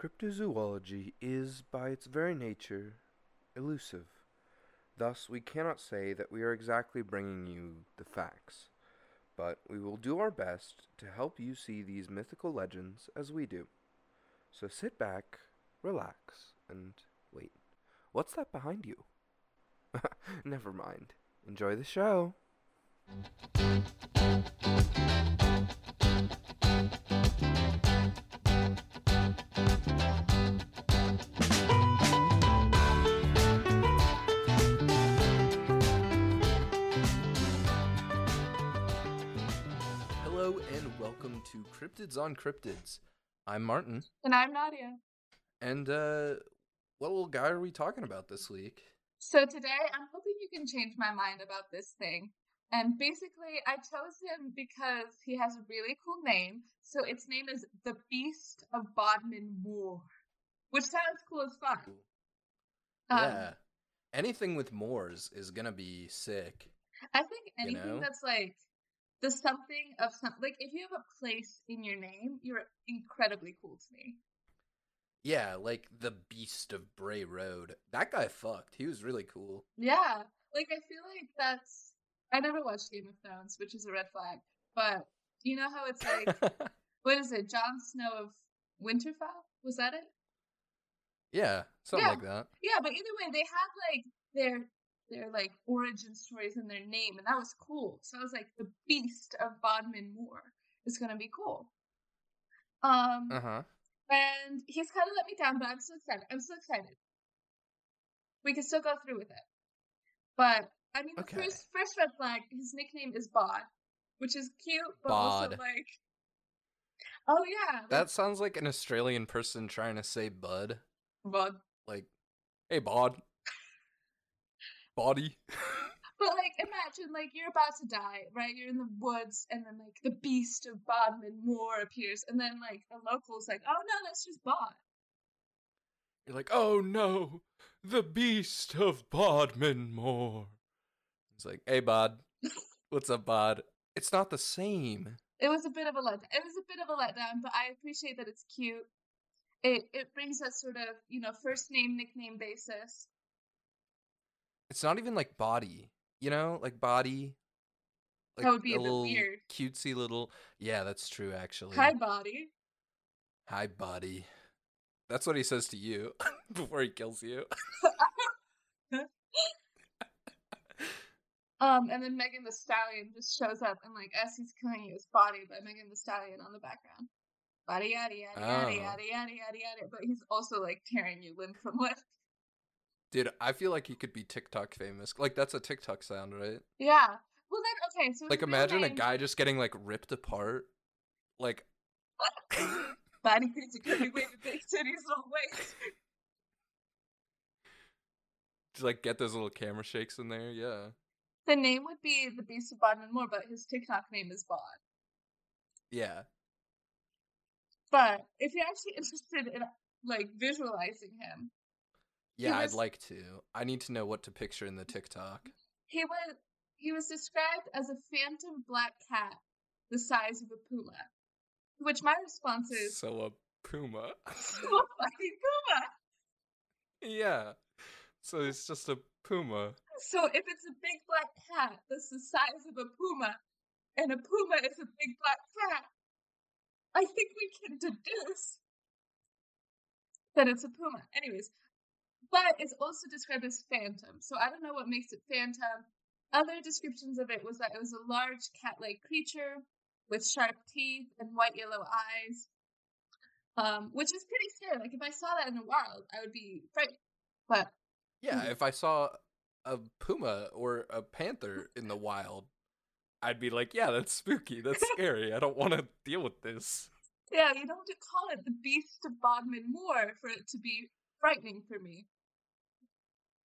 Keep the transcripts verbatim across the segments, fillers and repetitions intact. Cryptozoology is, by its very nature, elusive. Thus, we cannot say that we are exactly bringing you the facts, but we will do our best to help you see these mythical legends as we do. So sit back, relax, and wait. What's that behind you? Never mind. Enjoy the show! To Cryptids on Cryptids. I'm Martin. And I'm Nadia. And uh, what little guy are we talking about this week? So today, I'm hoping you can change my mind about this thing. And basically, I chose him because he has a really cool name. So its name is the Beast of Bodmin Moor, which sounds cool as fuck. Yeah. Um, anything with moors is gonna be sick. I think anything you know? that's like The something of something, like if you have a place in your name, you're incredibly cool to me. Yeah, like the Beast of Bray Road. That guy fucked. He was really cool. Yeah, like I feel like that's, I never watched Game of Thrones, which is a red flag, but you know how it's like, what is it, Jon Snow of Winterfell? Was that it? Yeah, something yeah. like that. Yeah, but either way, they had like their... their, like, origin stories in their name, and that was cool. So I was like, the Beast of Bodmin Moor is going to be cool. Um, uh-huh. And he's kind of let me down, but I'm so excited. I'm so excited. We can still go through with it. But, I mean, okay. the first, first red flag, his nickname is Bod, which is cute, but Bod. also, like, oh, yeah. Like, that sounds like an Australian person trying to say bud. Bud. Like, hey, Bod. Body. But like imagine like you're about to die, right? You're in the woods and then like the Beast of Bodmin Moor appears and then like a local's like, oh no, that's just Bod. You're like, oh no, the Beast of Bodmin Moor. It's like, hey Bod. What's up, Bod? It's not the same. It was a bit of a letdown. It was a bit of a letdown, but I appreciate that it's cute. It it brings us sort of, you know, first name, nickname basis. It's not even like body, you know, like body. Like that would be a, a little bit weird. Cutesy little. Yeah, that's true, actually. Hi, body. Hi, body. That's what he says to you before he kills you. um, and then Megan Thee Stallion just shows up and like as he's killing you, it's Body by Megan Thee Stallion on the background. Body, yada yada yada yada yada yada, but he's also like tearing you limb from limb. Dude, I feel like he could be TikTok famous. Like, that's a TikTok sound, right? Yeah. Well, then, okay, so... Like, imagine name... a guy just getting, like, ripped apart. Like... Body piece of cookie with big titties all waist. Just, like, get those little camera shakes in there, yeah. The name would be The Beast of Bodmin Moor, but his TikTok name is Bod. Yeah. But if you're actually interested in, like, visualizing him... Yeah, was, I'd like to. I need to know what to picture in the TikTok. He was he was described as a phantom black cat the size of a puma. Which my response is... So a puma. So a fucking puma! Yeah. So it's just a puma. So if it's a big black cat that's the size of a puma, and a puma is a big black cat, I think we can deduce that it's a puma. Anyways... But it's also described as phantom, so I don't know what makes it phantom. Other descriptions of it was that it was a large cat-like creature with sharp teeth and white yellow eyes, um, which is pretty scary. Like, if I saw that in the wild, I would be frightened. But yeah, if I saw a puma or a panther in the wild, I'd be like, yeah, that's spooky, that's scary, I don't want to deal with this. Yeah, you don't have to call it the Beast of Bodmin Moor for it to be frightening for me.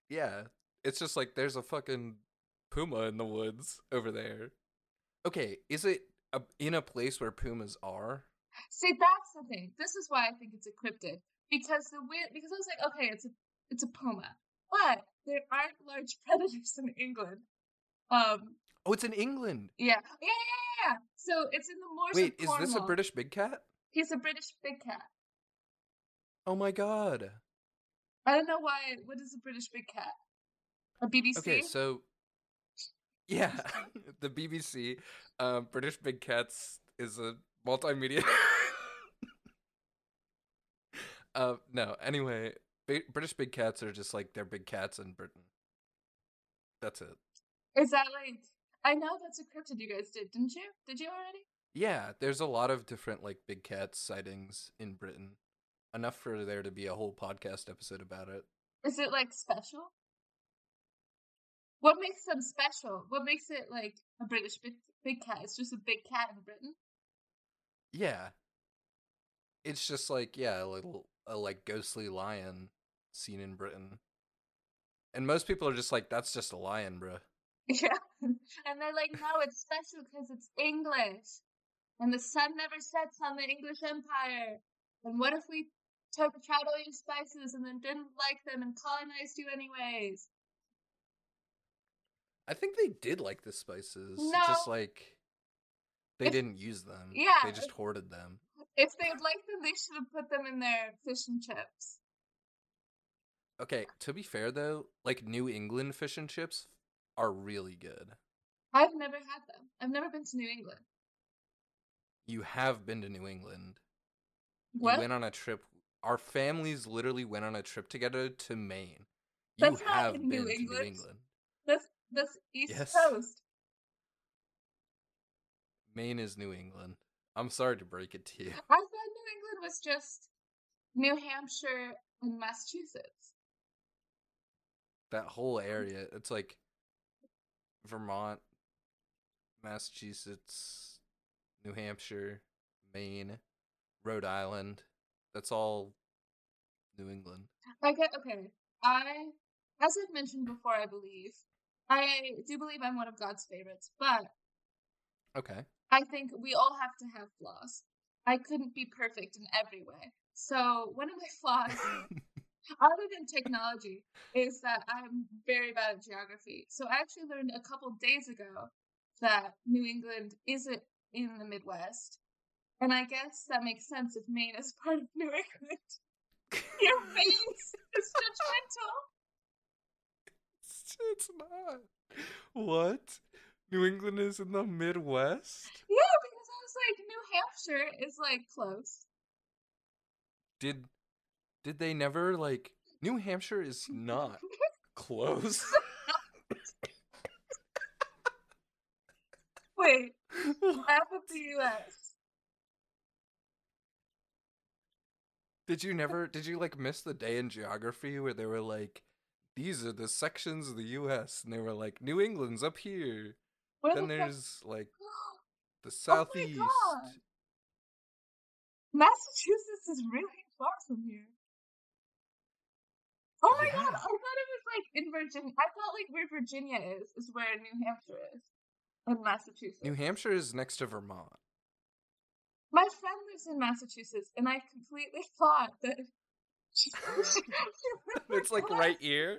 Yeah, it's just like there's a fucking puma in the woods over there. Okay, is it a, in a place where pumas are? See, that's the thing. This is why I think it's a cryptid, because the weird, because I was like, okay, it's a it's a puma, but there aren't large predators in England. Um. Oh, it's in England. Yeah, yeah, yeah, yeah. yeah. So it's in the moors. Wait, of Cornwall. Is this a British big cat? He's a British big cat. Oh my god. I don't know why. What is a British big cat? A B B C? Okay, so... Yeah, the B B C, uh, British Big Cats, is a multimedia... uh, no, anyway, B- British Big Cats are just like, they're big cats in Britain. That's it. Is that like... I know that's a cryptid you guys did, didn't you? Did you already? Yeah, there's a lot of different, like, big cat sightings in Britain. Enough for there to be a whole podcast episode about it. Is it, like, special? What makes them special? What makes it, like, a British big, big cat? It's just a big cat in Britain? Yeah. It's just, like, yeah, a little, a, like, ghostly lion seen in Britain. And most people are just like, that's just a lion, bro. Yeah, and they're like, no, it's special because it's English, and the sun never sets on the English Empire, and what if we took, tried all your spices and then didn't like them and colonized you anyways? I think they did like the spices, no. Just like, they if, didn't use them, yeah, they just if, hoarded them. If they liked them, they should have put them in their fish and chips. Okay, to be fair though, like New England fish and chips are really good. I've never had them. I've never been to New England. You have been to New England. What? You went on a trip. Our families literally went on a trip together to Maine. You that's have not in been New England. To New England. That's that's East yes. Coast. Maine is New England. I'm sorry to break it to you. I thought New England was just New Hampshire and Massachusetts. That whole area. It's like Vermont, Massachusetts, New Hampshire, Maine, Rhode Island. That's all New England. I get, okay. I, as I've mentioned before, I believe, I do believe I'm one of God's favorites, but okay. I think we all have to have flaws. I couldn't be perfect in every way. So one of my flaws, other than technology, is that I'm very bad at geography. So I actually learned a couple days ago that New England isn't in the Midwest. And I guess that makes sense if Maine is part of New England. Your face is judgmental. It's, it's not. What? New England is in the Midwest? Yeah, because I was like, New Hampshire is like close. Did... Did they never, like... New Hampshire is not close. Wait. Map of the U S. Did you never... Did you, like, miss the day in geography where they were like, these are the sections of the U S? And they were like, New England's up here. What then the there's, fuck? Like, the southeast. Oh my God. Massachusetts is really far from here. Oh my yeah. God, I thought it was like in Virginia. I thought like where Virginia is, is where New Hampshire is. And Massachusetts. New Hampshire is next to Vermont. My friend lives in Massachusetts, and I completely thought that... It's like right here?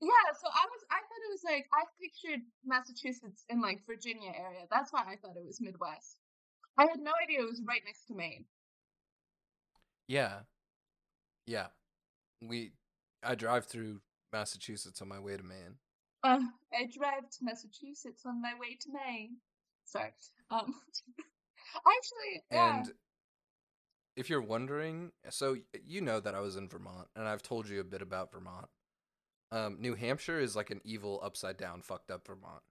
Yeah, so I was. I thought it was like... I pictured Massachusetts in like Virginia area. That's why I thought it was Midwest. I had no idea it was right next to Maine. Yeah. Yeah. We, I drive through Massachusetts on my way to Maine. Uh, I drive to Massachusetts on my way to Maine. Sorry. Um, actually, yeah. And if you're wondering, so you know that I was in Vermont, and I've told you a bit about Vermont. Um, New Hampshire is like an evil, upside-down, fucked-up Vermont.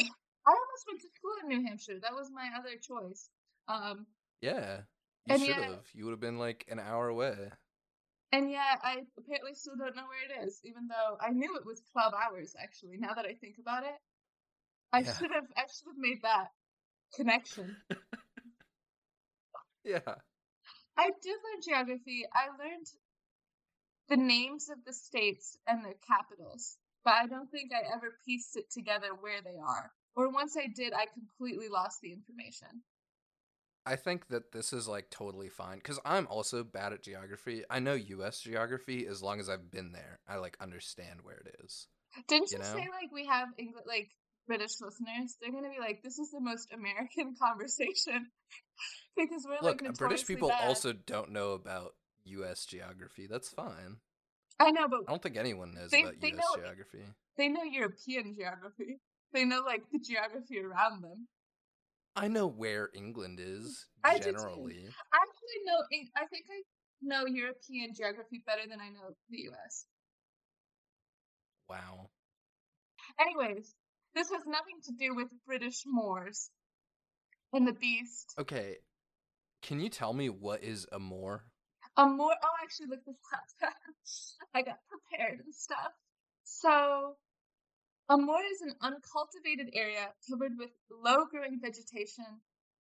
I almost went to school in New Hampshire. That was my other choice. Um, yeah. You should have. You would have been like an hour away. And yeah, I apparently still don't know where it is, even though I knew it was twelve hours. Actually, now that I think about it, I yeah. should have. I should have made that connection. Yeah. I did learn geography. I learned the names of the states and their capitals, but I don't think I ever pieced it together where they are. Or once I did, I completely lost the information. I think that this is, like, totally fine, because I'm also bad at geography. I know U S geography as long as I've been there. I, like, understand where it is. Didn't you, you know? say, like, we have, Engl- like, British listeners, they're going to be like, this is the most American conversation. Because we're Look, like British people bad. Also don't know about U S geography. That's fine. I know, but I don't think anyone knows they, about they U S know, geography. They know European geography. They know like the geography around them. I know where England is I generally. Do I actually know. I think I know European geography better than I know the U S. Wow. Anyways, this has nothing to do with British moors and the beast. Okay, can you tell me what is a moor? A moor. Oh, I actually looked this up. I got prepared and stuff. So. A moor is an uncultivated area covered with low-growing vegetation,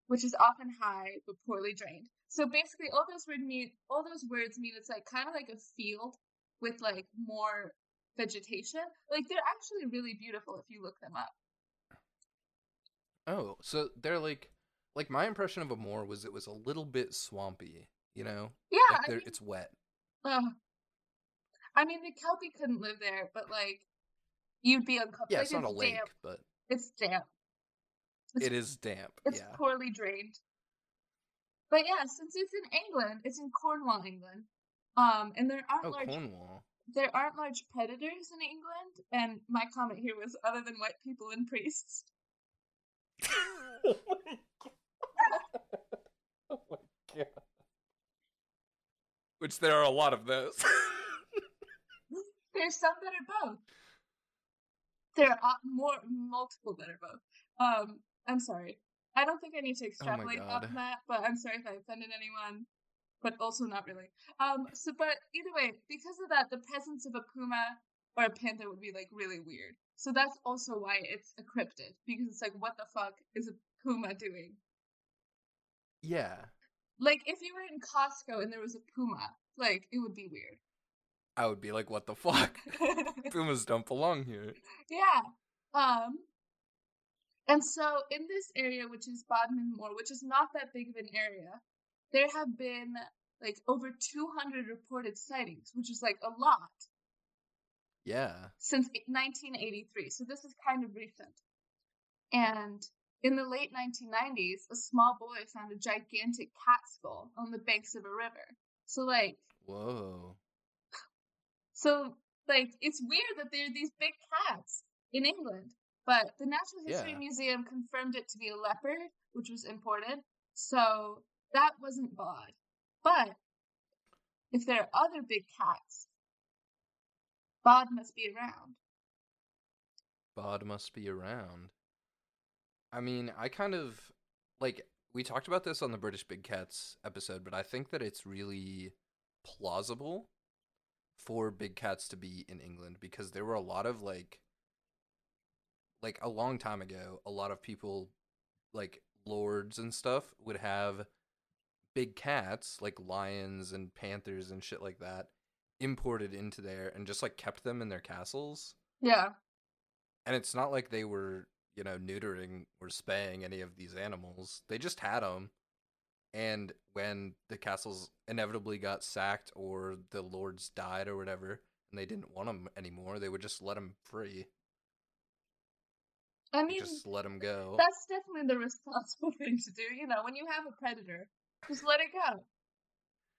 which is often high but poorly drained. So basically, all those words mean all those words mean it's like kind of like a field with like more vegetation. Like they're actually really beautiful if you look them up. Oh, so they're like like my impression of a moor was it was a little bit swampy, you know? Yeah, like I mean, it's wet. Uh, I mean, the Kelpie couldn't live there, but like. You'd be uncomfortable. Yeah, it's like not it's a lake, damp. But... It's damp. It's, it is damp, It's yeah. poorly drained. But yeah, since it's in England, it's in Cornwall, England. Um, and there aren't, oh, large, Cornwall. There aren't large predators in England. And my comment here was, other than white people and priests. Oh my god. Oh my god. Which there are a lot of those. There's some that are both. There are more multiple that are both. Um, I'm sorry. I don't think I need to extrapolate oh on that, but I'm sorry if I offended anyone, but also not really. Um, so, but either way, because of that, the presence of a puma or a panther would be like really weird. So that's also why it's a cryptid, because it's like, what the fuck is a puma doing? Yeah. Like if you were in Costco and there was a puma, like it would be weird. I would be like, what the fuck? Pumas don't belong here. Yeah. Um, and so in this area, which is Bodmin Moor, which is not that big of an area, there have been like over two hundred reported sightings, which is like a lot. Yeah. Since nineteen eighty-three. So this is kind of recent. And in the late nineteen nineties, a small boy found a gigantic cat skull on the banks of a river. So like... Whoa. So, like, it's weird that there are these big cats in England, but the Natural History yeah. Museum confirmed it to be a leopard, which was imported, so that wasn't bad. But if there are other big cats, Bod must be around. Bod must be around. I mean, I kind of, like, we talked about this on the British Big Cats episode, but I think that it's really plausible for big cats to be in England, because there were a lot of like like a long time ago, a lot of people like lords and stuff would have big cats like lions and panthers and shit like that imported into there and just like kept them in their castles. Yeah. And it's not like they were, you know, neutering or spaying any of these animals. They just had them. And when the castles inevitably got sacked or the lords died or whatever, and they didn't want them anymore, they would just let them free. I mean, just let them go. That's definitely the responsible thing to do. You know, when you have a predator, just let it go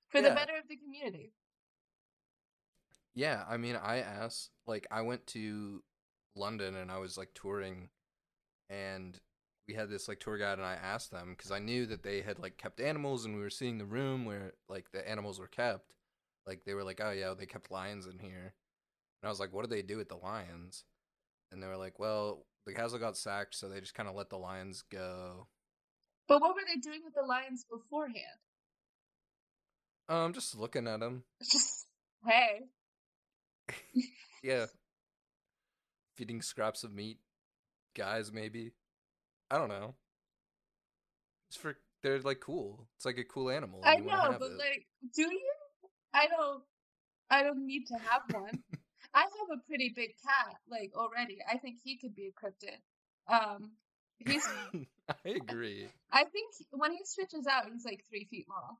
for yeah. the better of the community. Yeah, I mean, I asked, like, I went to London and I was like touring, and we had this, like, tour guide, and I asked them, because I knew that they had, like, kept animals, and we were seeing the room where, like, the animals were kept. Like, they were like, oh, yeah, they kept lions in here. And I was like, what do they do with the lions? And they were like, well, the castle got sacked, so they just kind of let the lions go. But what were they doing with the lions beforehand? Um, just looking at them. Just, hey. Yeah. Feeding scraps of meat. Guys, maybe. I don't know. It's for they're like cool. It's like a cool animal. I know, but it. Like, do you? I don't. I don't need to have one. I have a pretty big cat, like already. I think he could be a cryptid. Um, he's. I agree. I think when he stretches out, he's like three feet long.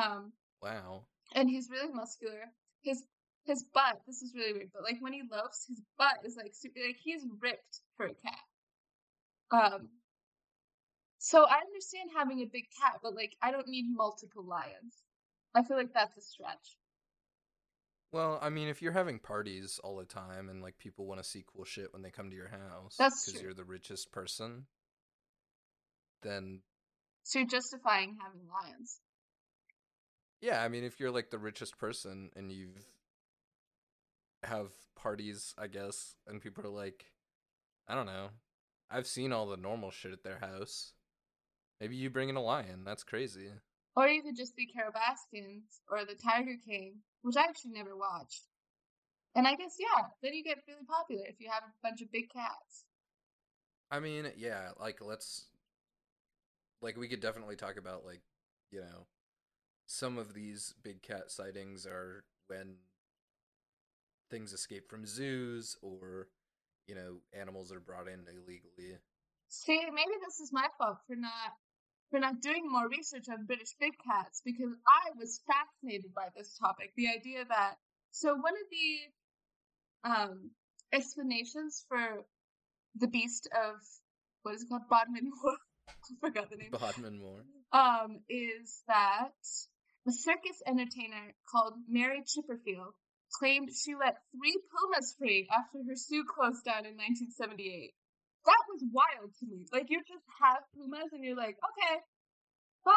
Um. Wow. And he's really muscular. His his butt. This is really weird, but like when he loafs, his butt is like super, like he's ripped for a cat. Um, so I understand having a big cat, but like, I don't need multiple lions. I feel like that's a stretch. Well, I mean, if you're having parties all the time and like people want to see cool shit when they come to your house because you're the richest person, then so you're justifying having lions. Yeah, I mean, if you're like the richest person and you've have parties, I guess, and people are like, I don't know, I've seen all the normal shit at their house. Maybe you bring in a lion. That's crazy. Or you could just be Karabaskins or the Tiger King, which I actually never watched. And I guess, yeah, then you get really popular if you have a bunch of big cats. I mean, yeah, like, let's, like, we could definitely talk about, like, you know, some of these big cat sightings are when things escape from zoos or, you know, animals are brought in illegally. See, maybe this is my fault for not for not doing more research on British big cats, because I was fascinated by this topic. The idea that, so one of the um, explanations for the Beast of, what is it called? Bodmin Moor? I forgot the name. Bodmin Moor. Um, is that a circus entertainer called Mary Chipperfield claimed she let three pumas free after her zoo closed down in nineteen seventy-eight. That was wild to me. Like, you just have pumas and you're like, okay, bye.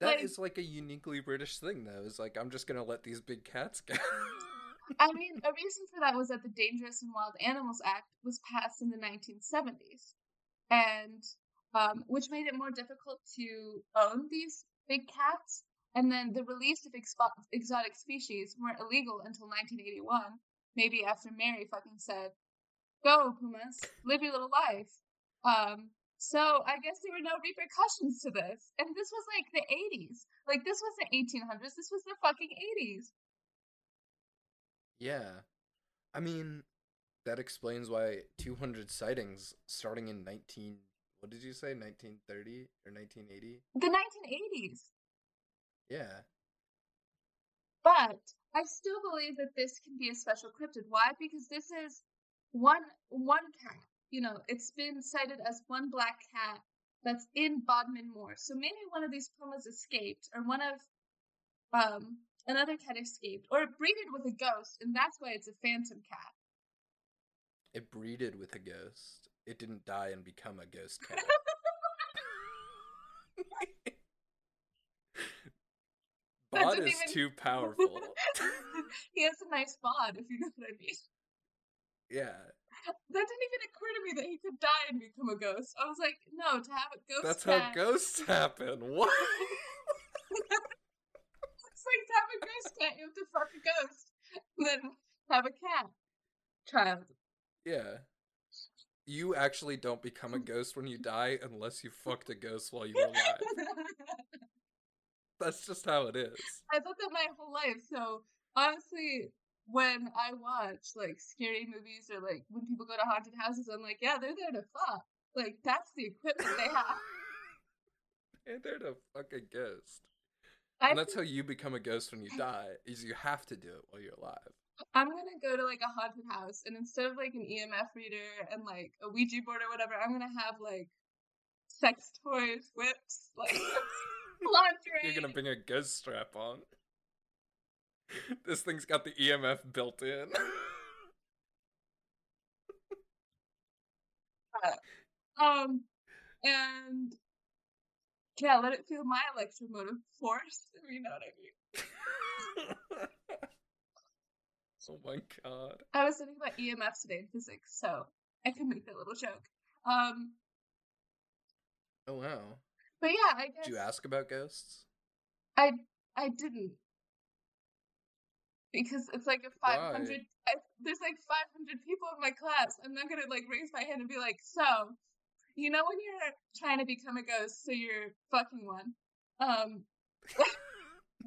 That like, is like a uniquely British thing, though. It's like, I'm just going to let these big cats go. I mean, a reason for that was that the Dangerous and Wild Animals Act was passed in the nineteen seventies, and um, which made it more difficult to own these big cats. And then the release of ex- exotic species weren't illegal until nineteen eighty-one, maybe after Mary fucking said, go, pumas, live your little life. Um, so I guess there were no repercussions to this. And this was like the eighties. Like, this was the eighteen hundreds. This was the fucking eighties. Yeah. I mean, that explains why two hundred sightings starting in nineteen... What did you say? nineteen thirty or nineteen eighty? The nineteen eighties. Yeah. But I still believe that this can be a special cryptid. Why? Because this is one one cat. You know, it's been cited as one black cat that's in Bodmin Moor. So maybe one of these pumas escaped, or one of um another cat escaped, or it breeded with a ghost, and that's why it's a phantom cat. It breeded with a ghost. It didn't die and become a ghost cat. Bod is even... too powerful. He has a nice bod, if you know what I mean. Yeah. That didn't even occur to me that he could die and become a ghost. I was like, no, to have a ghost That's cat... how ghosts happen. What? It's like, to have a ghost cat, you have to fuck a ghost. And then have a cat. Child. Yeah. You actually don't become a ghost when you die unless you fucked a ghost while you were alive. That's just how it is. I thought that my whole life. So honestly, when I watch like scary movies or like when people go to haunted houses, I'm like, yeah, they're there to fuck. Like, that's the equipment they have. They're there to fuck a ghost. I and that's think... how you become a ghost when you die, is you have to do it while you're alive. I'm gonna go to like a haunted house, and instead of like an E M F reader and like a Ouija board or whatever, I'm gonna have like sex toys, whips, like laundry. You're gonna bring a ghost strap on. This thing's got the E M F built in. uh, um, and yeah, let it feel my electromotive force, if you know what I mean. Oh my god. I was thinking about E M F today in physics, so I can make that little joke. Um. Oh wow. But yeah, I guess... Did you ask about ghosts? I I didn't. Because it's like a five hundred... I, there's like five hundred people in my class. I'm not gonna like raise my hand and be like, so, you know when you're trying to become a ghost, so you're fucking one. Um,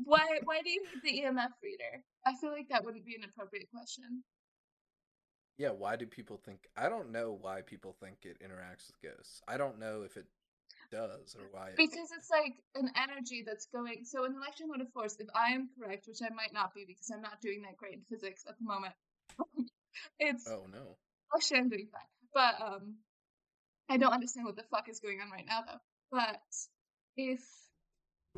why, why do you need the E M F reader? I feel like that wouldn't be an appropriate question. Yeah, why do people think... I don't know why people think it interacts with ghosts. I don't know if it... does or why it because it's like an energy that's going so an electromotive force, if I am correct, which I might not be because I'm not doing that great in physics at the moment. It's oh no actually I'm doing fine, but um I don't understand what the fuck is going on right now, though. But if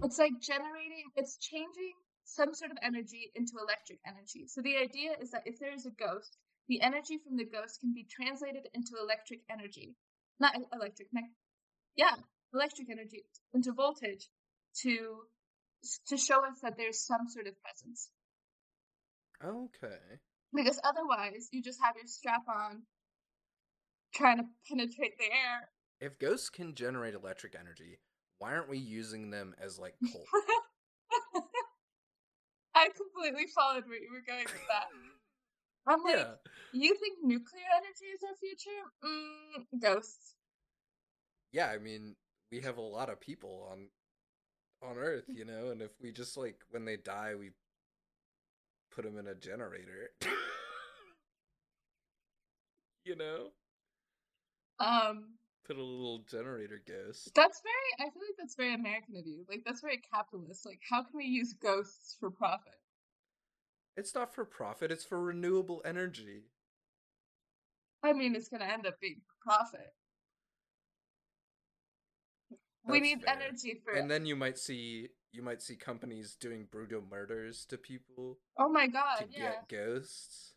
it's like generating, it's changing some sort of energy into electric energy. So the idea is that if there is a ghost, the energy from the ghost can be translated into electric energy, not electric, me- yeah, electric energy into voltage to to show us that there's some sort of presence. Okay. Because otherwise, you just have your strap on, trying to penetrate the air. If ghosts can generate electric energy, why aren't we using them as, like, coal? I completely followed where you were going with that. I'm like, yeah. You think nuclear energy is our future? Mm, ghosts. Yeah, I mean, we have a lot of people on on Earth, you know, and if we just, like, when they die, we put them in a generator. You know? Um... Put a little generator ghost. That's very, I feel like that's very American of you. Like, that's very capitalist. Like, how can we use ghosts for profit? It's not for profit, it's for renewable energy. I mean, it's going to end up being profit. That's we need fair. Energy for... And then you might see, you might see companies doing brutal murders to people. Oh my god, to yeah. get ghosts.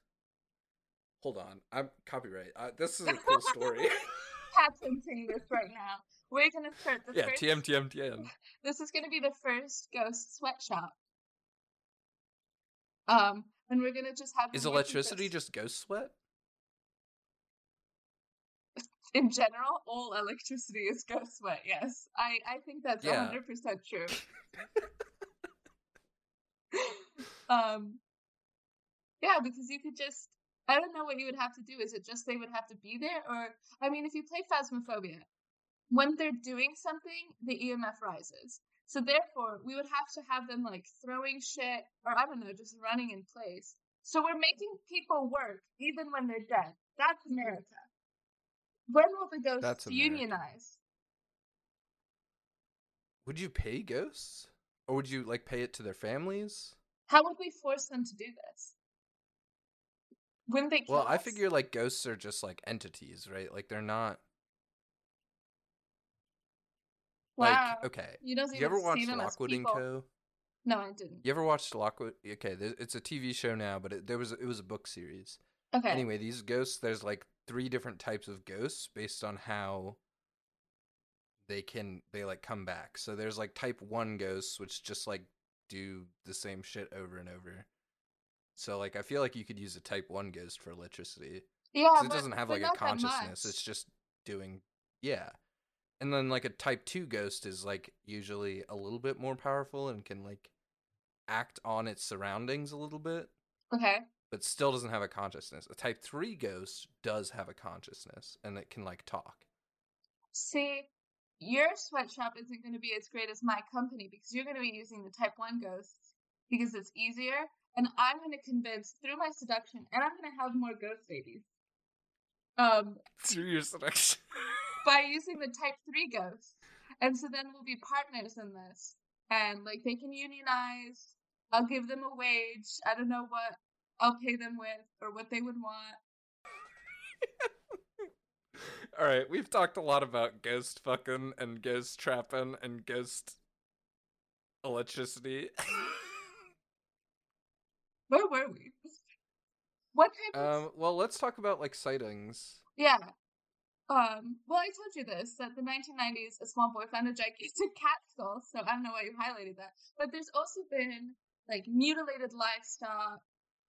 Hold on, I'm copyright. Uh, this is a cool story. Patenting this right now. We're gonna start the yeah, first. Yeah, T M T M T M. This is gonna be the first ghost sweatshop. Um, and we're gonna just have. Is electricity just ghost sweat? In general, all electricity is ghost sweat. Yes, I I think that's a hundred percent true. um, yeah, because you could just. I don't know what you would have to do. Is it just they would have to be there? Or, I mean, if you play Phasmophobia, when they're doing something, the E M F rises. So therefore, we would have to have them, like, throwing shit, or I don't know, just running in place. So we're making people work, even when they're dead. That's America. When will the ghosts That's unionize? Would you pay ghosts? Or would you, like, pay it to their families? How would we force them to do this? Wouldn't they kill well, us? I figure, like, ghosts are just, like, entities, right? Like, they're not... Wow. Like, okay. You, don't you ever watched Lockwood and Co.? No, I didn't. You ever watched Lockwood? Okay, it's a T V show now, but it, there was it was a book series. Okay. Anyway, these ghosts, there's, like, three different types of ghosts based on how they can, they, like, come back. So there's, like, type one ghosts, which just, like, do the same shit over and over. So, like, I feel like you could use a type one ghost for electricity. Yeah, but it doesn't have, like, a consciousness. It's just doing... Yeah. And then, like, a type two ghost is, like, usually a little bit more powerful and can, like, act on its surroundings a little bit. Okay. But still doesn't have a consciousness. A type three ghost does have a consciousness, and it can, like, talk. See, your sweatshop isn't going to be as great as my company because you're going to be using the type one ghosts because it's easier... And I'm going to convince, through my seduction, and I'm going to have more ghost babies. Um, through your seduction. By using the type three ghosts. And so then we'll be partners in this. And, like, they can unionize. I'll give them a wage. I don't know what I'll pay them with or what they would want. All right, we've talked a lot about ghost fucking and ghost trapping and ghost electricity. Where were we? What type of... Um, well, let's talk about, like, sightings. Yeah. Um, well, I told you this, that the nineteen nineties, a small boy found a gigantic cat skull, so I don't know why you highlighted that. But there's also been, like, mutilated livestock.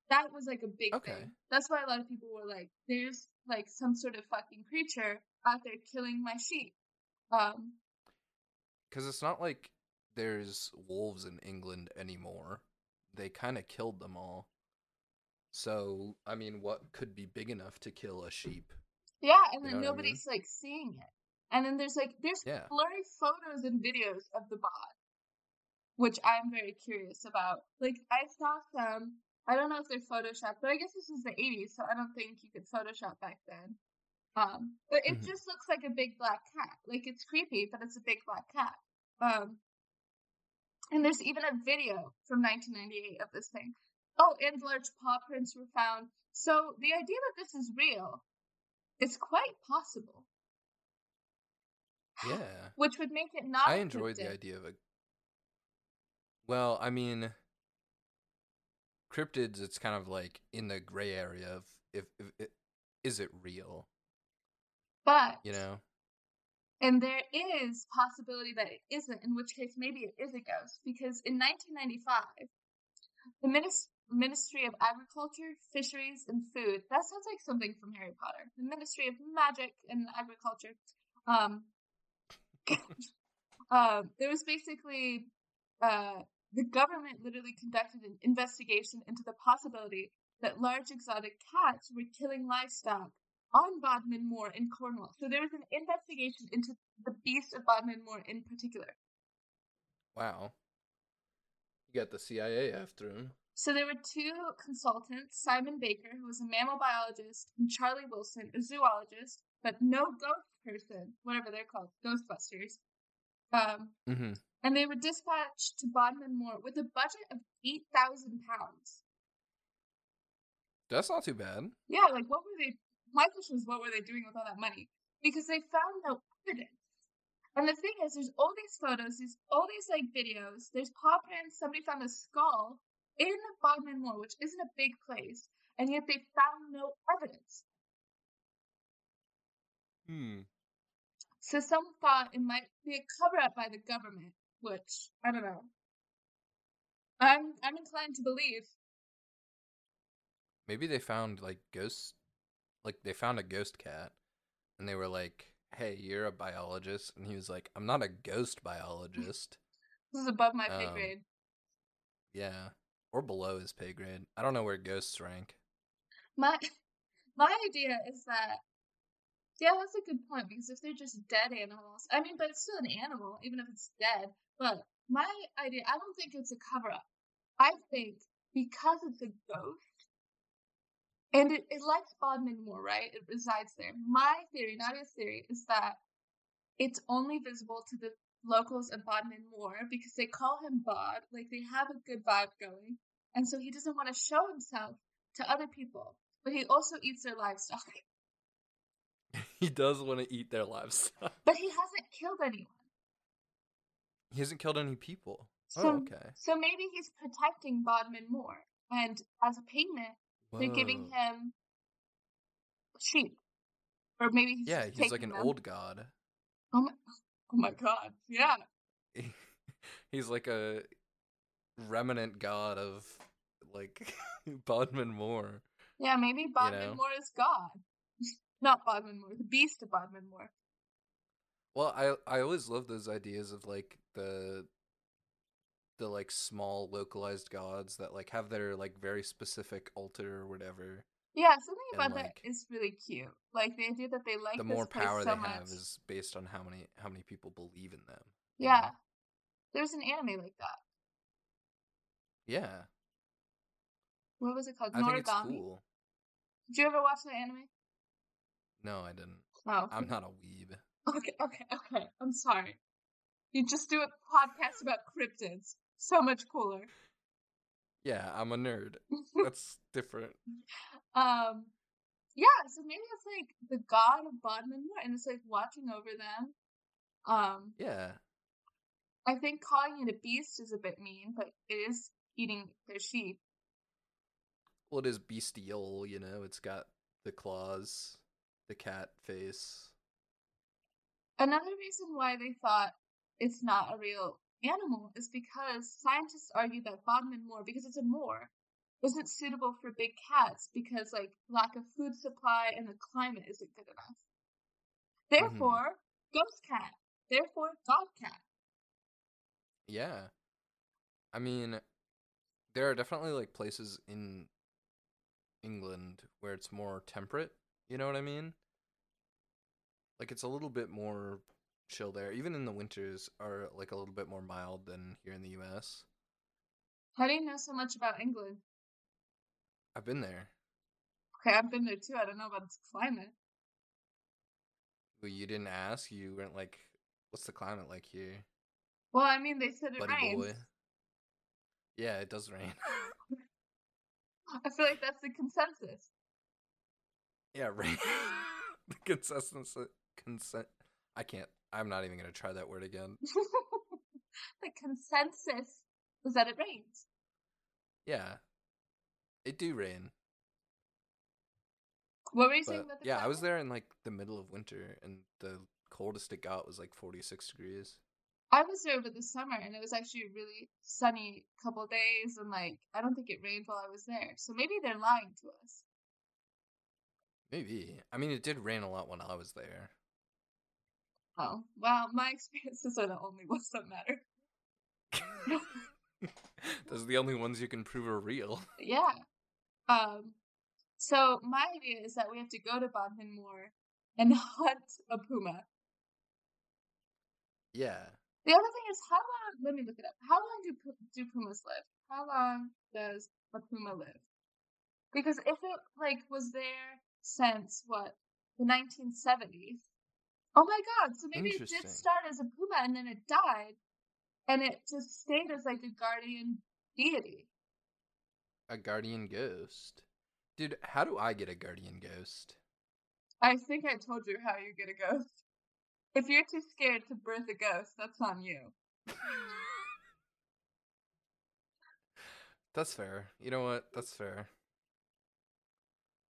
That was, like, a big okay. thing. That's why a lot of people were like, there's, like, some sort of fucking creature out there killing my sheep. Um, because it's not like there's wolves in England anymore. They kind of killed them all. So, I mean, what could be big enough to kill a sheep? Yeah, and then you know nobody's, I mean? Like, seeing it. And then there's, like, there's yeah. blurry photos and videos of the bod, which I'm very curious about. Like, I saw some, I don't know if they're Photoshopped, but I guess this was the eighties, so I don't think you could Photoshop back then. Um, but it mm-hmm. just looks like a big black cat. Like, it's creepy, but it's a big black cat. Um. And there's even a video from nineteen ninety-eight of this thing. Oh, and large paw prints were found. So the idea that this is real is quite possible. Yeah. Which would make it not. I enjoyed the idea of a. Well, I mean, cryptids, it's kind of like in the gray area of if, if it, is it real? But you know, and there is possibility that it isn't, in which case maybe it is a ghost, because in nineteen ninety-five, the Minis- Ministry of Agriculture, Fisheries and Food, that sounds like something from Harry Potter, the Ministry of Magic and Agriculture, um, uh, there was basically, uh, the government literally conducted an investigation into the possibility that large exotic cats were killing livestock on Bodmin Moor in Cornwall. So there was an investigation into the Beast of Bodmin Moor in particular. Wow. You got the C I A after him. So there were two consultants, Simon Baker, who was a mammal biologist, and Charlie Wilson, a zoologist, but no ghost person, whatever they're called, Ghostbusters. Um, mm-hmm. And they were dispatched to Bodmin Moor with a budget of eight thousand pounds. That's not too bad. Yeah, like, what were they... My question was, what were they doing with all that money? Because they found no evidence. And the thing is, there's all these photos, there's all these, like, videos, there's paw prints, somebody found a skull in Bodmin Moor, which isn't a big place, and yet they found no evidence. Hmm. So some thought it might be a cover-up by the government, which, I don't know. I'm I'm inclined to believe. Maybe they found, like, ghosts. Like, they found a ghost cat, and they were like, hey, you're a biologist. And he was like, I'm not a ghost biologist. This is above my pay um, grade. Yeah. Or below his pay grade. I don't know where ghosts rank. My, my idea is that... Yeah, that's a good point, because if they're just dead animals, I mean, but it's still an animal, even if it's dead. But my idea, I don't think it's a cover-up. I think because it's a ghost, and it, it likes Bodmin Moor, right? It resides there. My theory, Nadia's theory, is that it's only visible to the locals of Bodmin Moor because they call him Bod, like they have a good vibe going, and so he doesn't want to show himself to other people, but he also eats their livestock. He does want to eat their livestock. But he hasn't killed anyone. He hasn't killed any people. So, oh, okay. So maybe he's protecting Bodmin Moor. And as a payment, whoa, they're giving him sheep. Or maybe he's Yeah, he's like an them. old god. Oh my, oh my god, yeah. He's like a remnant god of, like, Bodmin Moor. Yeah, maybe Bodmin you know? Moor is god. Not Bodmin Moor, the Beast of Bodmin Moor. Well, I I always love those ideas of like the the like small localized gods that like have their like very specific altar or whatever. Yeah, something and, about like, that is really cute. Like the idea that they like the this more place power so they much. Have is based on how many how many people believe in them. Yeah, you know? There's an anime like that. Yeah. What was it called? I Noragami. Think it's cool. Did you ever watch that anime? No, I didn't. Oh. I'm not a weeb. Okay, okay, okay. I'm sorry. You just do a podcast about cryptids. So much cooler. Yeah, I'm a nerd. That's different. Um, yeah, so maybe it's like the god of Bodmin Moor, and it's like watching over them. Um, yeah. I think calling it a beast is a bit mean, but it is eating their sheep. Well, it is bestial, you know? It's got the claws. The cat face. Another reason why they thought it's not a real animal is because scientists argue that Bodmin Moor, because it's a moor, isn't suitable for big cats because, like, lack of food supply and the climate isn't good enough. Therefore, mm-hmm. ghost cat. Therefore, god cat. Yeah. I mean, there are definitely, like, places in England where it's more temperate. You know what I mean? Like, it's a little bit more chill there. Even in the winters are, like, a little bit more mild than here in the U S. How do you know so much about England? I've been there. Okay, I've been there, too. I don't know about its climate. Well, you didn't ask. You weren't like, what's the climate like here? Well, I mean, they said it Bloody rains. Boy. Yeah, it does rain. I feel like that's the consensus. Yeah, rain. The consistency, consent. I can't I'm not even going to try that word again. The consensus was that it rains. Yeah. It do rain. What were you but, saying about the Yeah, climate? I was there in, like, the middle of winter, and the coldest it got was, like, forty-six degrees. I was there over the summer, and it was actually a really sunny couple days, and, like, I don't think it rained while I was there. So maybe they're lying to us. Maybe. I mean, it did rain a lot when I was there. Oh, well, my experiences are the only ones that matter. Those are the only ones you can prove are real. Yeah. Um... So my idea is that we have to go to Bodmin Moor and hunt a puma. Yeah. The other thing is, how long, let me look it up. How long do do pumas live? How long does a puma live? Because if it, like, was there since, what, the nineteen seventies? Oh my god, so maybe it did start as a puma and then it died, and it just stayed as, like, a guardian deity. A guardian ghost. Dude, how do I get a guardian ghost? I think I told you how you get a ghost. If you're too scared to birth a ghost, that's on you. That's fair. You know what? That's fair.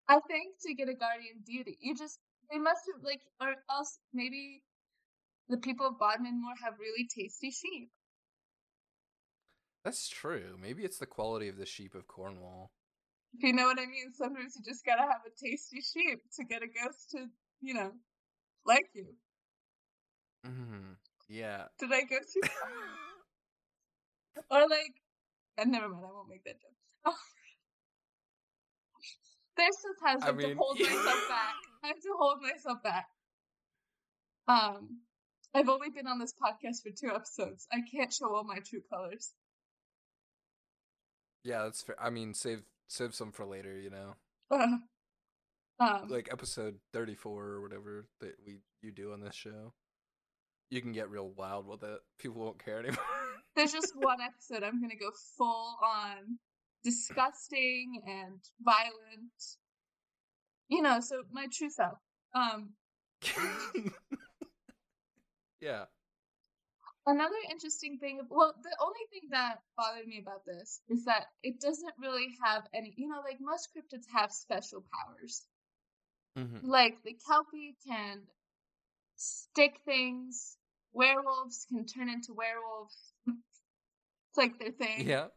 I think to get a guardian deity, you just, they must have, like, or else maybe the people of Bodmin Moor have really tasty sheep. That's true. Maybe it's the quality of the sheep of Cornwall. If you know what I mean, sometimes you just gotta have a tasty sheep to get a ghost to, you know, like you. Mm-hmm. Yeah. Did I go too far? Or like, and never mind, I won't make that joke. There's sometimes I have I mean... to hold myself back. I have to hold myself back. Um, I've only been on this podcast for two episodes. I can't show all my true colors. Yeah, that's fair. I mean, save... Save some for later, you know. Uh, um, like episode thirty-four or whatever that we you do on this show. You can get real wild with it. People won't care anymore. There's just one episode I'm going to go full on disgusting and violent. You know, so my true self. Um, yeah. Another interesting thing, well, the only thing that bothered me about this is that it doesn't really have any, you know, like most cryptids have special powers. Mm-hmm. Like the Kelpie can stick things, werewolves can turn into werewolves. It's like their thing. Yeah.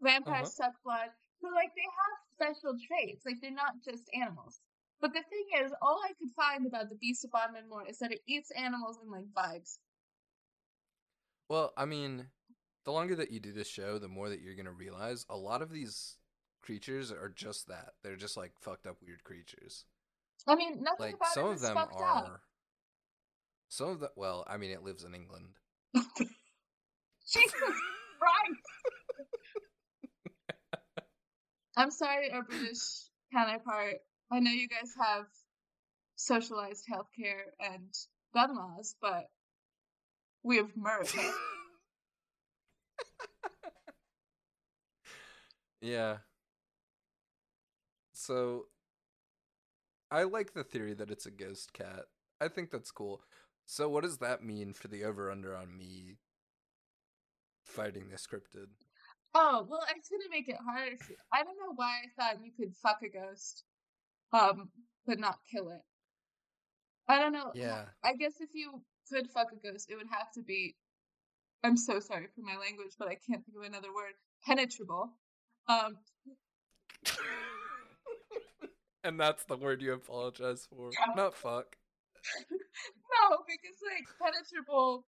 Vampires uh-huh. suck blood. So, like, they have special traits. Like, they're not just animals. But the thing is, all I could find about the Beast of Bodmin Moor is that it eats animals and, like, vibes. Well, I mean, the longer that you do this show, the more that you're going to realize a lot of these creatures are just that. They're just, like, fucked up weird creatures. I mean, nothing like, about some it is of them fucked are, up. Some of them, well, I mean, it lives in England. Jesus Christ! I'm sorry, our British counterpart. I know you guys have socialized healthcare and gun laws, but... we have America. Yeah. So, I like the theory that it's a ghost cat. I think that's cool. So, what does that mean for the over-under on me fighting this cryptid? Oh, well, it's going to make it harder for you. I don't know why I thought you could fuck a ghost, um, but not kill it. I don't know. Yeah. I guess if you... could fuck a ghost, it would have to be, I'm so sorry for my language, but I can't think of another word, penetrable. Um, and that's the word you apologize for, not fuck. No, because, like, penetrable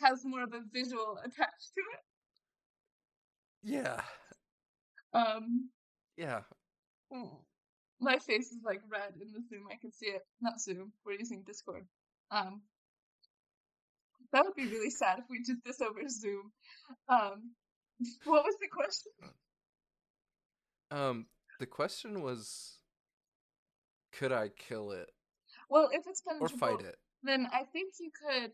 has more of a visual attached to it. Yeah. Um. Yeah. My face is, like, red in the Zoom. I can see it. Not Zoom. We're using Discord. Um. That would be really sad if we did this over Zoom. Um, what was the question? Um, the question was, could I kill it? Well, if it's penetrable, or fight it, then I think you could.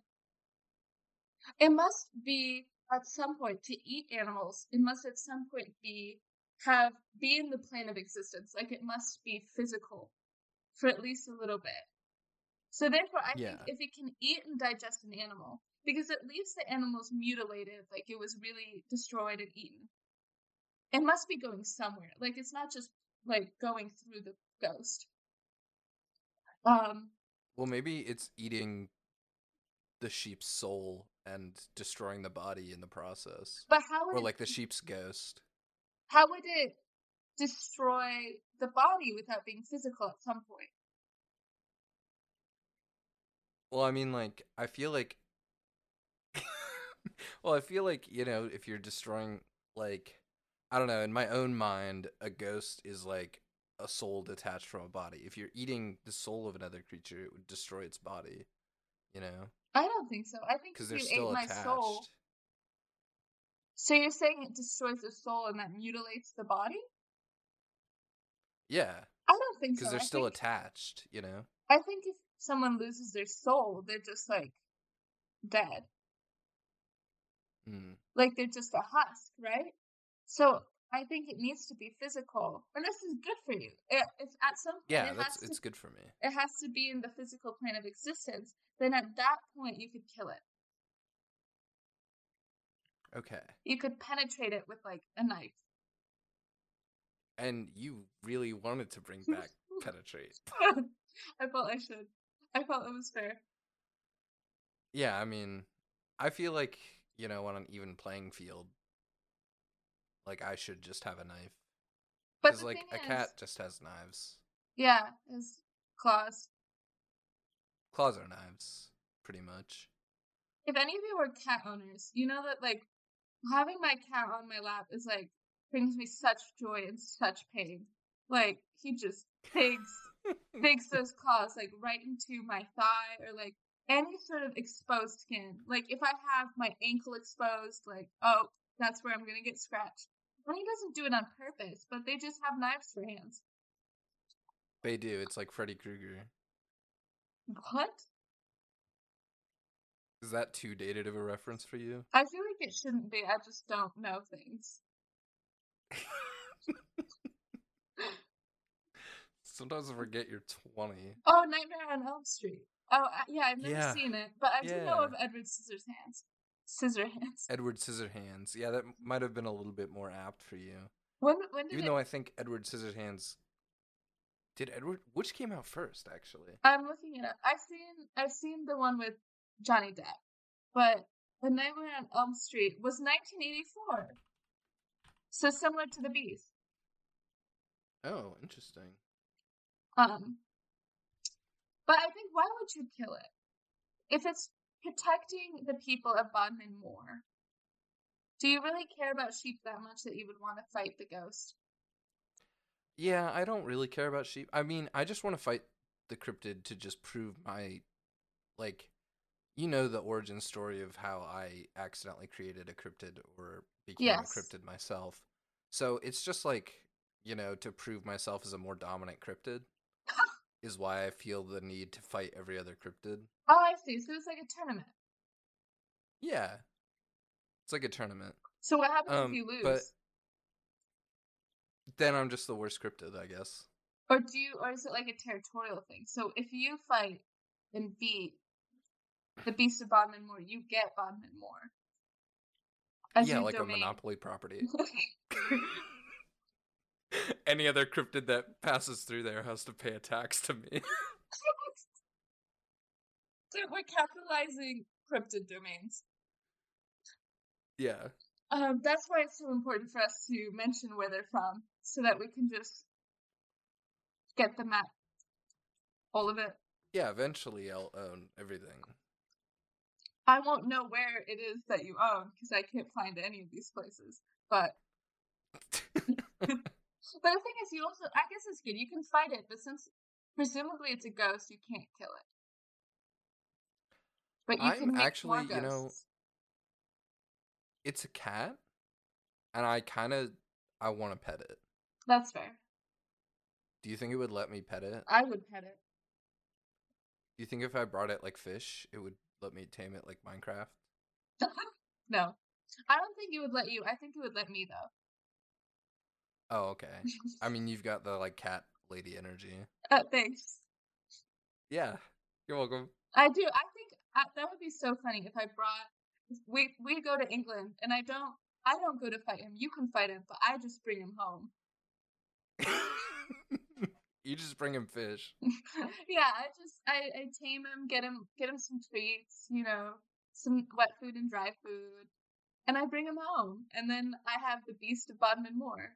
It must be at some point to eat animals. It must at some point be have be in the plane of existence. Like, it must be physical for at least a little bit. So therefore, I yeah. think if it can eat and digest an animal, because it leaves the animals mutilated, like it was really destroyed and eaten, it must be going somewhere. Like, it's not just, like, going through the ghost. Um. Well, maybe it's eating the sheep's soul and destroying the body in the process. But how would Or, like, it... the sheep's ghost. How would it destroy the body without being physical at some point? Well, I mean, like, I feel like... well, I feel like, you know, if you're destroying, like... I don't know, in my own mind, a ghost is like a soul detached from a body. If you're eating the soul of another creature, it would destroy its body, you know? I don't think so. I think if you ate my attached. soul... So you're saying it destroys the soul and that mutilates the body? Yeah. I don't think so. Because they're I still think... attached, you know? I think if someone loses their soul, they're just, like, dead. Mm. Like, they're just a husk, right? So I think it needs to be physical, and this is good for you. It, it's at some point, yeah, it that's, to, it's good for me. It has to be in the physical plane of existence. Then at that point, you could kill it. Okay. You could penetrate it with like a knife. And you really wanted to bring back penetrate. I felt I should. I felt it was fair. Yeah, I mean, I feel like, you know, on an even playing field. Like, I should just have a knife. Because, like, a cat just has knives. Yeah, his claws. Claws are knives, pretty much. If any of you are cat owners, you know that, like, having my cat on my lap is, like, brings me such joy and such pain. Like, he just digs, digs those claws, like, right into my thigh or, like, any sort of exposed skin. Like, if I have my ankle exposed, like, oh, that's where I'm going to get scratched. And he doesn't do it on purpose, but they just have knives for hands. They do. It's like Freddy Krueger. What? Is that too dated of a reference for you? I feel like it shouldn't be. I just don't know things. Sometimes I forget you're twenty. Oh, Nightmare on Elm Street. Oh, yeah, I've never yeah. seen it, but I yeah. do know of Edward Scissorhands. Scissorhands. Edward Scissorhands. Yeah, that might have been a little bit more apt for you. When, when did Even it... though I think Edward Scissorhands... Did Edward... Which came out first, actually? I'm looking it up. I've seen, I've seen the one with Johnny Depp, but The Nightmare on Elm Street was nineteen eighty-four. So similar to The Beast. Oh, interesting. Um, But I think, why would you kill it? If it's protecting the people of Bodmin Moor. Do you really care about sheep that much that you would want to fight the ghost? Yeah, I don't really care about sheep. I mean, I just want to fight the cryptid to just prove my, like, you know, the origin story of how I accidentally created a cryptid or became yes. a cryptid myself. So it's just like, you know, to prove myself as a more dominant cryptid. Is why I feel the need to fight every other cryptid. Oh, I see. So it's like a tournament. Yeah. It's like a tournament. So what happens um, if you lose? But then I'm just the worst cryptid, I guess. Or do you, or is it like a territorial thing? So if you fight and beat the Beast of Bodmin Moor, you get Bodmin Moor. As yeah, like domain. A monopoly property. Any other cryptid that passes through there has to pay a tax to me. Dude, we're capitalizing cryptid domains. Yeah. Um, that's why it's so important for us to mention where they're from, so that we can just get the map. All of it. Yeah, eventually I'll own everything. I won't know where it is that you own, because I can't find any of these places, but... But the thing is, you also, I guess it's good, you can fight it, but since presumably it's a ghost, you can't kill it. But you I'm can make actually, more ghosts. You know, it's a cat, and I kind of, I want to pet it. That's fair. Do you think it would let me pet it? I would pet it. Do you think if I brought it like fish, it would let me tame it like Minecraft? No. I don't think it would let you. I think it would let me, though. Oh, okay. I mean, you've got the, like, cat lady energy. Uh, thanks. Yeah. You're welcome. I do. I think I, that would be so funny if I brought, we we go to England and I don't, I don't go to fight him. You can fight him, but I just bring him home. You just bring him fish. Yeah, I just, I, I tame him, get him, get him some treats, you know, some wet food and dry food. And I bring him home. And then I have the Beast of Bodmin Moor.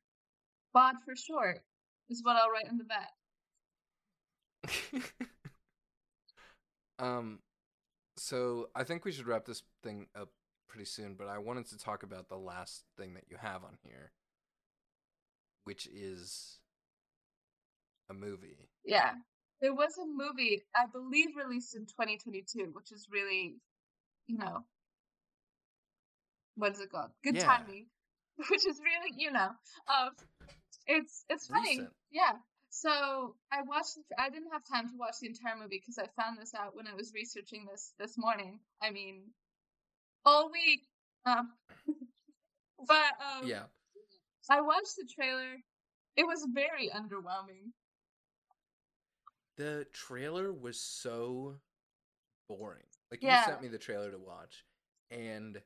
Bod for short is what I'll write in the back. um, so I think we should wrap this thing up pretty soon, but I wanted to talk about the last thing that you have on here, which is a movie. Yeah. There was a movie, I believe, released in twenty twenty-two, which is really, you know, what is it called? Good yeah. Timing. Which is really, you know, um, it's it's funny. Recent. Yeah. So I watched, I didn't have time to watch the entire movie because I found this out when I was researching this this morning. I mean, all week. Um, but um, yeah. I watched the trailer. It was very underwhelming. The trailer was so boring. Like, yeah. You sent me the trailer to watch, and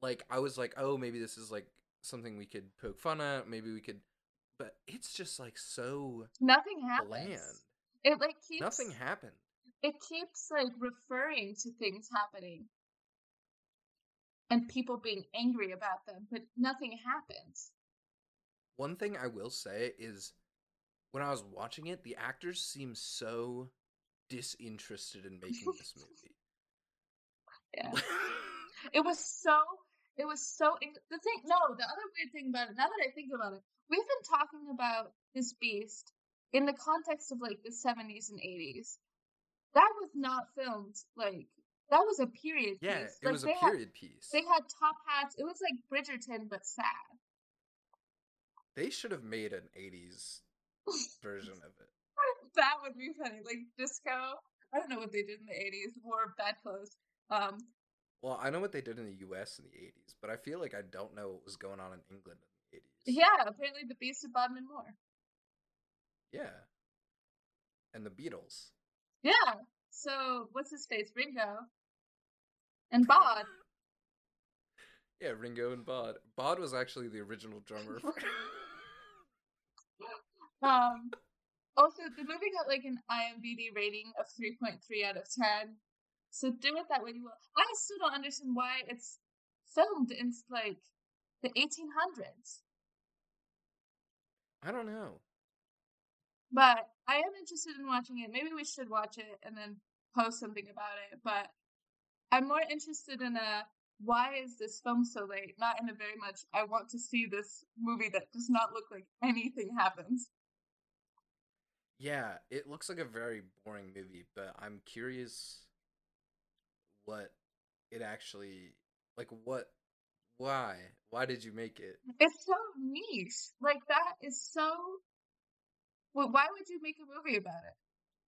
like, I was like, oh, maybe this is like something we could poke fun at. Maybe we could, but it's just like so nothing happens. Bland. It like keeps nothing happened. It keeps like referring to things happening and people being angry about them, but nothing happens. One thing I will say is, when I was watching it, the actors seemed so disinterested in making this movie. Yeah, it was so. It was so, the thing, no, the other weird thing about it, now that I think about it, we've been talking about this beast in the context of, like, the seventies and eighties. That was not filmed, like, that was a period yeah, piece. Yeah, it like, was a period had, piece. They had top hats. It was like Bridgerton, but sad. They should have made an eighties version of it. That would be funny. Like, disco, I don't know what they did in the eighties, wore bad clothes, um, well, I know what they did in the U S in the eighties, but I feel like I don't know what was going on in England in the eighties. Yeah, apparently the Beast of Bodmin Moor. Yeah. And the Beatles. Yeah. So, what's his face? Ringo. And Bod. Yeah, Ringo and Bod. Bod was actually the original drummer. For... um. Also, the movie got like an I M D b rating of three point three out of ten. So do it that way you will. I still don't understand why it's filmed in, like, the eighteen hundreds. I don't know. But I am interested in watching it. Maybe we should watch it and then post something about it. But I'm more interested in a, why is this film so late? Not in a very much, I want to see this movie that does not look like anything happens. Yeah, it looks like a very boring movie, but I'm curious... what it actually, like, what, why, why did you make it? It's so niche. Like, that is so, well, why would you make a movie about it?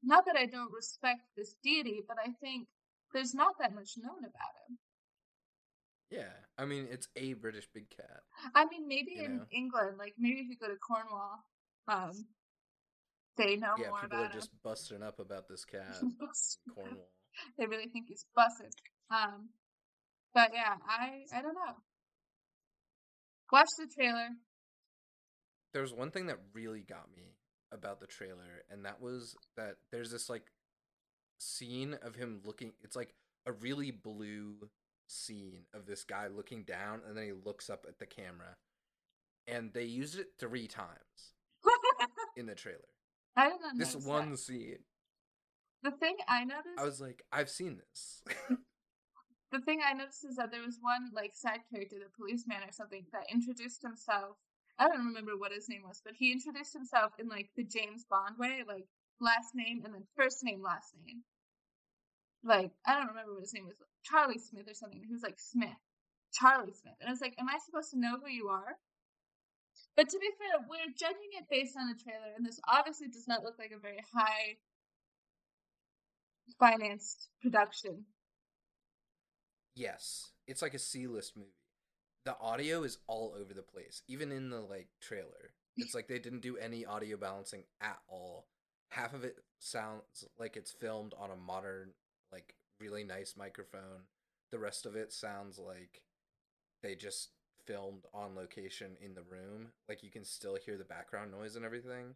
Not that I don't respect this deity, but I think there's not that much known about him. Yeah. I mean, it's a British big cat. I mean, maybe in know? England, like, maybe if you go to Cornwall, um, they know yeah, more about him. Yeah, people are just busting up about this cat in Cornwall. They really think he's busted. Um, but yeah, I I don't know. Watch the trailer. There was one thing that really got me about the trailer, and that was that there's this like scene of him looking. It's like a really blue scene of this guy looking down, and then he looks up at the camera. And they used it three times in the trailer. I did not know this one that. Scene. The thing I noticed... I was like, I've seen this. The thing I noticed is that there was one, like, side character, the policeman or something, that introduced himself. I don't remember what his name was, but he introduced himself in, like, the James Bond way, like, last name and then first name, last name. Like, I don't remember what his name was. Charlie Smith or something. He was like, Smith. Charlie Smith. And I was like, am I supposed to know who you are? But to be fair, we're judging it based on a trailer, and this obviously does not look like a very high... financed production. Yes, it's like a C-list movie. The audio is all over the place, even in the like trailer. It's like they didn't do any audio balancing at all. half of it sounds like it's filmed on a modern, like, really nice microphone. The rest of it sounds like they just filmed on location in the room. Like, you can still hear the background noise and everything.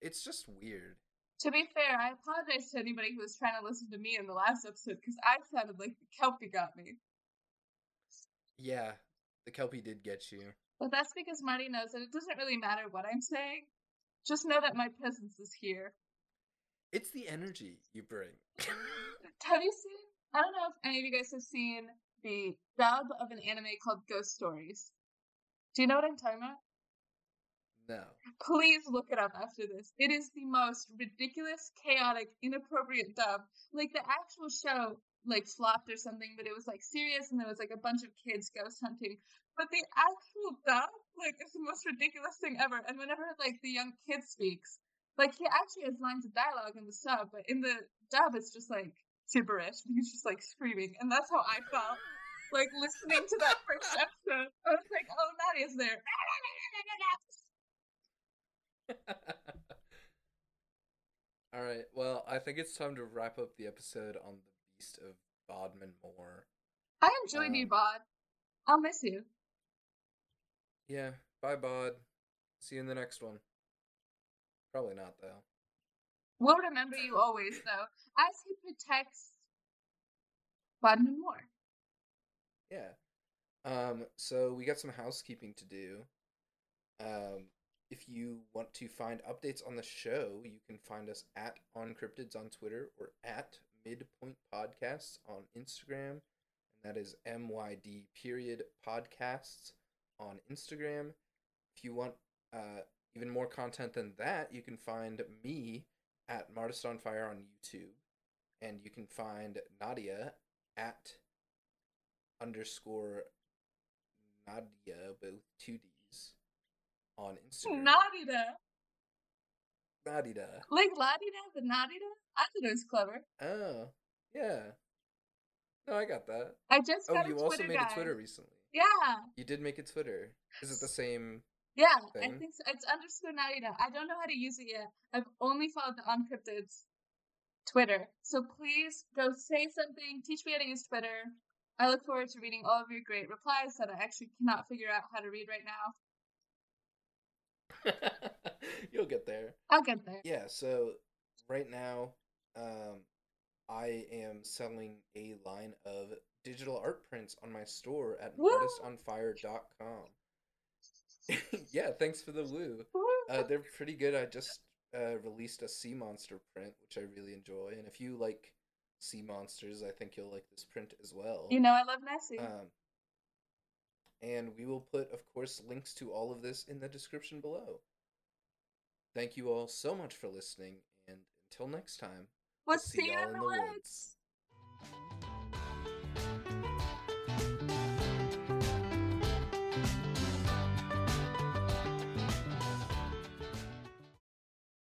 It's just weird. To be fair, I apologize to anybody who was trying to listen to me in the last episode, because I sounded like the Kelpie got me. Yeah, the Kelpie did get you. But that's because Marty knows that it doesn't really matter what I'm saying. Just know that my presence is here. It's the energy you bring. Have you seen, I don't know if any of you guys have seen the dub of an anime called Ghost Stories. Do you know what I'm talking about? No. Please look it up after this. It is the most ridiculous, chaotic, inappropriate dub. Like, the actual show, like, flopped or something, but it was, like, serious, and there was, like, a bunch of kids ghost hunting. But the actual dub, like, is the most ridiculous thing ever. And whenever, like, the young kid speaks, like, he actually has lines of dialogue in the sub, but in the dub, it's just, like, gibberish. He's just, like, screaming. And that's how I felt, like, listening to that first episode. I was like, oh, Nadia's there. All right, well, I think it's time to wrap up the episode on the Beast of Bodmin Moor. I enjoyed um, you, Bod. I'll miss you. Yeah, bye, Bod. See you in the next one. Probably not, though. We'll remember you always, though, as he protects Bodmin Moor. Yeah. Um. So we got some housekeeping to do. Um. If you want to find updates on the show, you can find us at Uncryptids on Twitter or at Midpoint Podcasts on Instagram. And that is M Y D period podcasts on Instagram. If you want uh, even more content than that, you can find me at Martist on Fire on YouTube. And you can find Nadia at underscore Nadia, both two Ds. On Instagram. Nadida. Nadida. Like Ladida, but Nadida? I thought it was clever. Oh, yeah. No, I got that. I just got oh, a Twitter. Oh, you also made guide. a Twitter recently. Yeah. You did make a Twitter. Is it the same Yeah, thing? I think so. It's underscore Nadida. I don't know how to use it yet. I've only followed the Uncryptids Twitter. So please go say something. Teach me how to use Twitter. I look forward to reading all of your great replies that I actually cannot figure out how to read right now. You'll get there. I'll get there. Yeah, so right now, um, I am selling a line of digital art prints on my store at artist on fire dot com. Yeah, thanks for the woo. Uh, they're pretty good. I just uh, released a sea monster print, which I really enjoy. And if you like sea monsters, I think you'll like this print as well. You know I love Nessie. Um, And we will put, of course, links to all of this in the description below. Thank you all so much for listening, and until next time, we'll see, see you in the woods. woods.